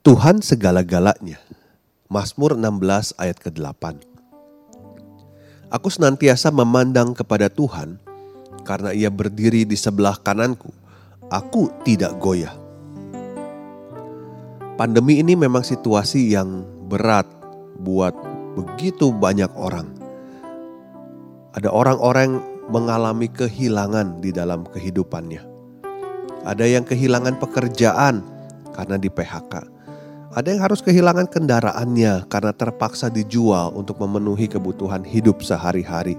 Tuhan segala-galanya. Mazmur 16 ayat ke-8. Aku senantiasa memandang kepada Tuhan, karena Ia berdiri di sebelah kananku. Aku tidak goyah. Pandemi ini memang situasi yang berat buat begitu banyak orang. Ada orang-orang mengalami kehilangan di dalam kehidupannya. Ada yang kehilangan pekerjaan karena di PHK. Ada yang harus kehilangan kendaraannya karena terpaksa dijual untuk memenuhi kebutuhan hidup sehari-hari.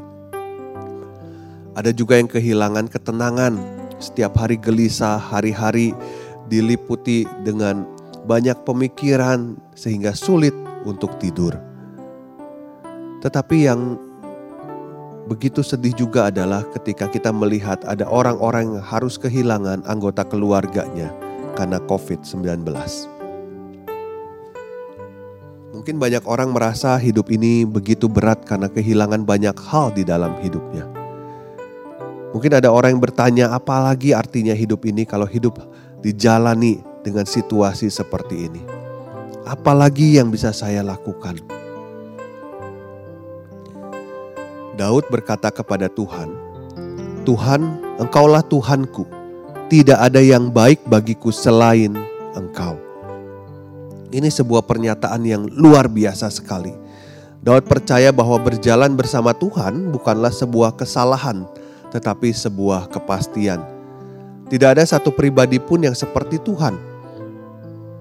Ada juga yang kehilangan ketenangan, setiap hari gelisah, hari-hari diliputi dengan banyak pemikiran sehingga sulit untuk tidur. Tetapi yang begitu sedih juga adalah ketika kita melihat ada orang-orang yang harus kehilangan anggota keluarganya karena COVID-19. Mungkin banyak orang merasa hidup ini begitu berat karena kehilangan banyak hal di dalam hidupnya. Mungkin ada orang yang bertanya, apalagi artinya hidup ini kalau hidup dijalani dengan situasi seperti ini. Apalagi yang bisa saya lakukan? Daud berkata kepada Tuhan, "Tuhan, Engkaulah Tuhanku. Tidak ada yang baik bagiku selain Engkau." Ini sebuah pernyataan yang luar biasa sekali. Daud percaya bahwa berjalan bersama Tuhan bukanlah sebuah kesalahan, tetapi sebuah kepastian. Tidak ada satu pribadi pun yang seperti Tuhan,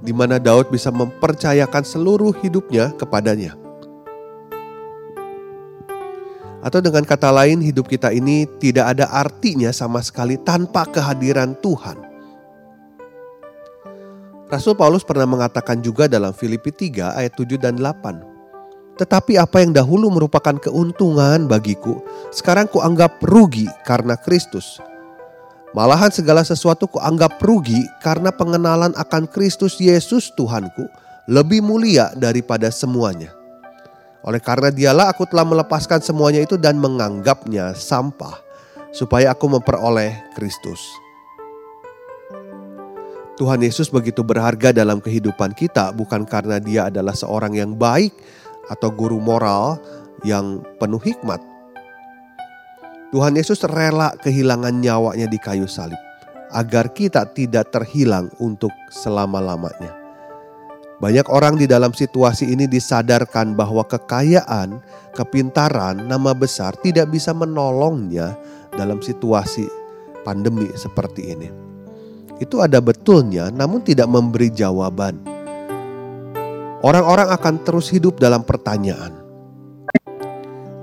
di mana Daud bisa mempercayakan seluruh hidupnya kepadanya. Atau dengan kata lain, hidup kita ini tidak ada artinya sama sekali tanpa kehadiran Tuhan. Rasul Paulus pernah mengatakan juga dalam Filipi 3 ayat 7 dan 8. Tetapi apa yang dahulu merupakan keuntungan bagiku, sekarang kuanggap rugi karena Kristus. Malahan segala sesuatu kuanggap rugi karena pengenalan akan Kristus Yesus Tuhanku lebih mulia daripada semuanya. Oleh karena Dialah aku telah melepaskan semuanya itu dan menganggapnya sampah, supaya aku memperoleh Kristus. Tuhan Yesus begitu berharga dalam kehidupan kita bukan karena Dia adalah seorang yang baik atau guru moral yang penuh hikmat. Tuhan Yesus rela kehilangan nyawanya di kayu salib agar kita tidak terhilang untuk selama-lamanya. Banyak orang di dalam situasi ini disadarkan bahwa kekayaan, kepintaran, nama besar tidak bisa menolongnya dalam situasi pandemi seperti ini. Itu ada betulnya, namun tidak memberi jawaban. Orang-orang akan terus hidup dalam pertanyaan.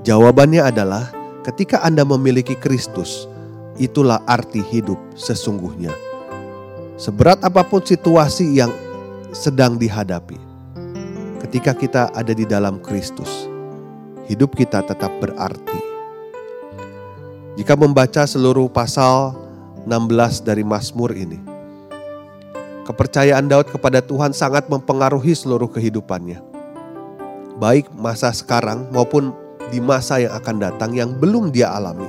Jawabannya adalah ketika Anda memiliki Kristus, itulah arti hidup sesungguhnya. Seberat apapun situasi yang sedang dihadapi, ketika kita ada di dalam Kristus, hidup kita tetap berarti. Jika membaca seluruh pasal 16 dari Mazmur ini, kepercayaan Daud kepada Tuhan sangat mempengaruhi seluruh kehidupannya. Baik masa sekarang maupun di masa yang akan datang yang belum dia alami.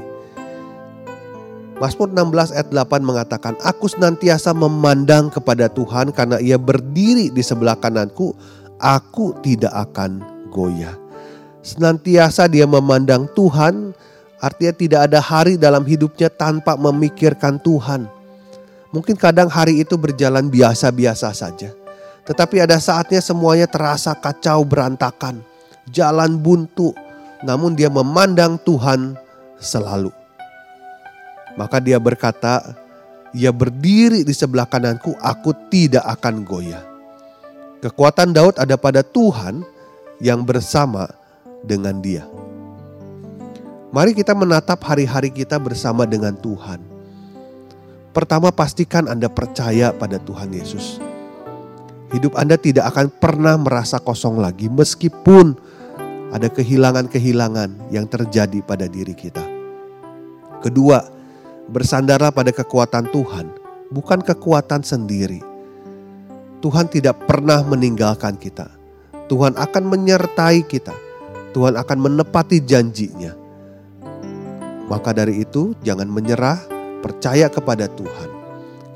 Mazmur 16 ayat 8 mengatakan, "Aku senantiasa memandang kepada Tuhan karena Ia berdiri di sebelah kananku, aku tidak akan goyah." Senantiasa dia memandang Tuhan. Artinya tidak ada hari dalam hidupnya tanpa memikirkan Tuhan. Mungkin kadang hari itu berjalan biasa-biasa saja. Tetapi ada saatnya semuanya terasa kacau berantakan. Jalan buntu. Namun dia memandang Tuhan selalu. Maka dia berkata, "Ia berdiri di sebelah kananku, aku tidak akan goyah." Kekuatan Daud ada pada Tuhan yang bersama dengan dia. Mari kita menatap hari-hari kita bersama dengan Tuhan. Pertama, pastikan Anda percaya pada Tuhan Yesus. Hidup Anda tidak akan pernah merasa kosong lagi meskipun ada kehilangan-kehilangan yang terjadi pada diri kita. Kedua, bersandarlah pada kekuatan Tuhan, bukan kekuatan sendiri. Tuhan tidak pernah meninggalkan kita. Tuhan akan menyertai kita. Tuhan akan menepati janjinya. Maka dari itu, jangan menyerah, percaya kepada Tuhan.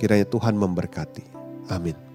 Kiranya Tuhan memberkati. Amin.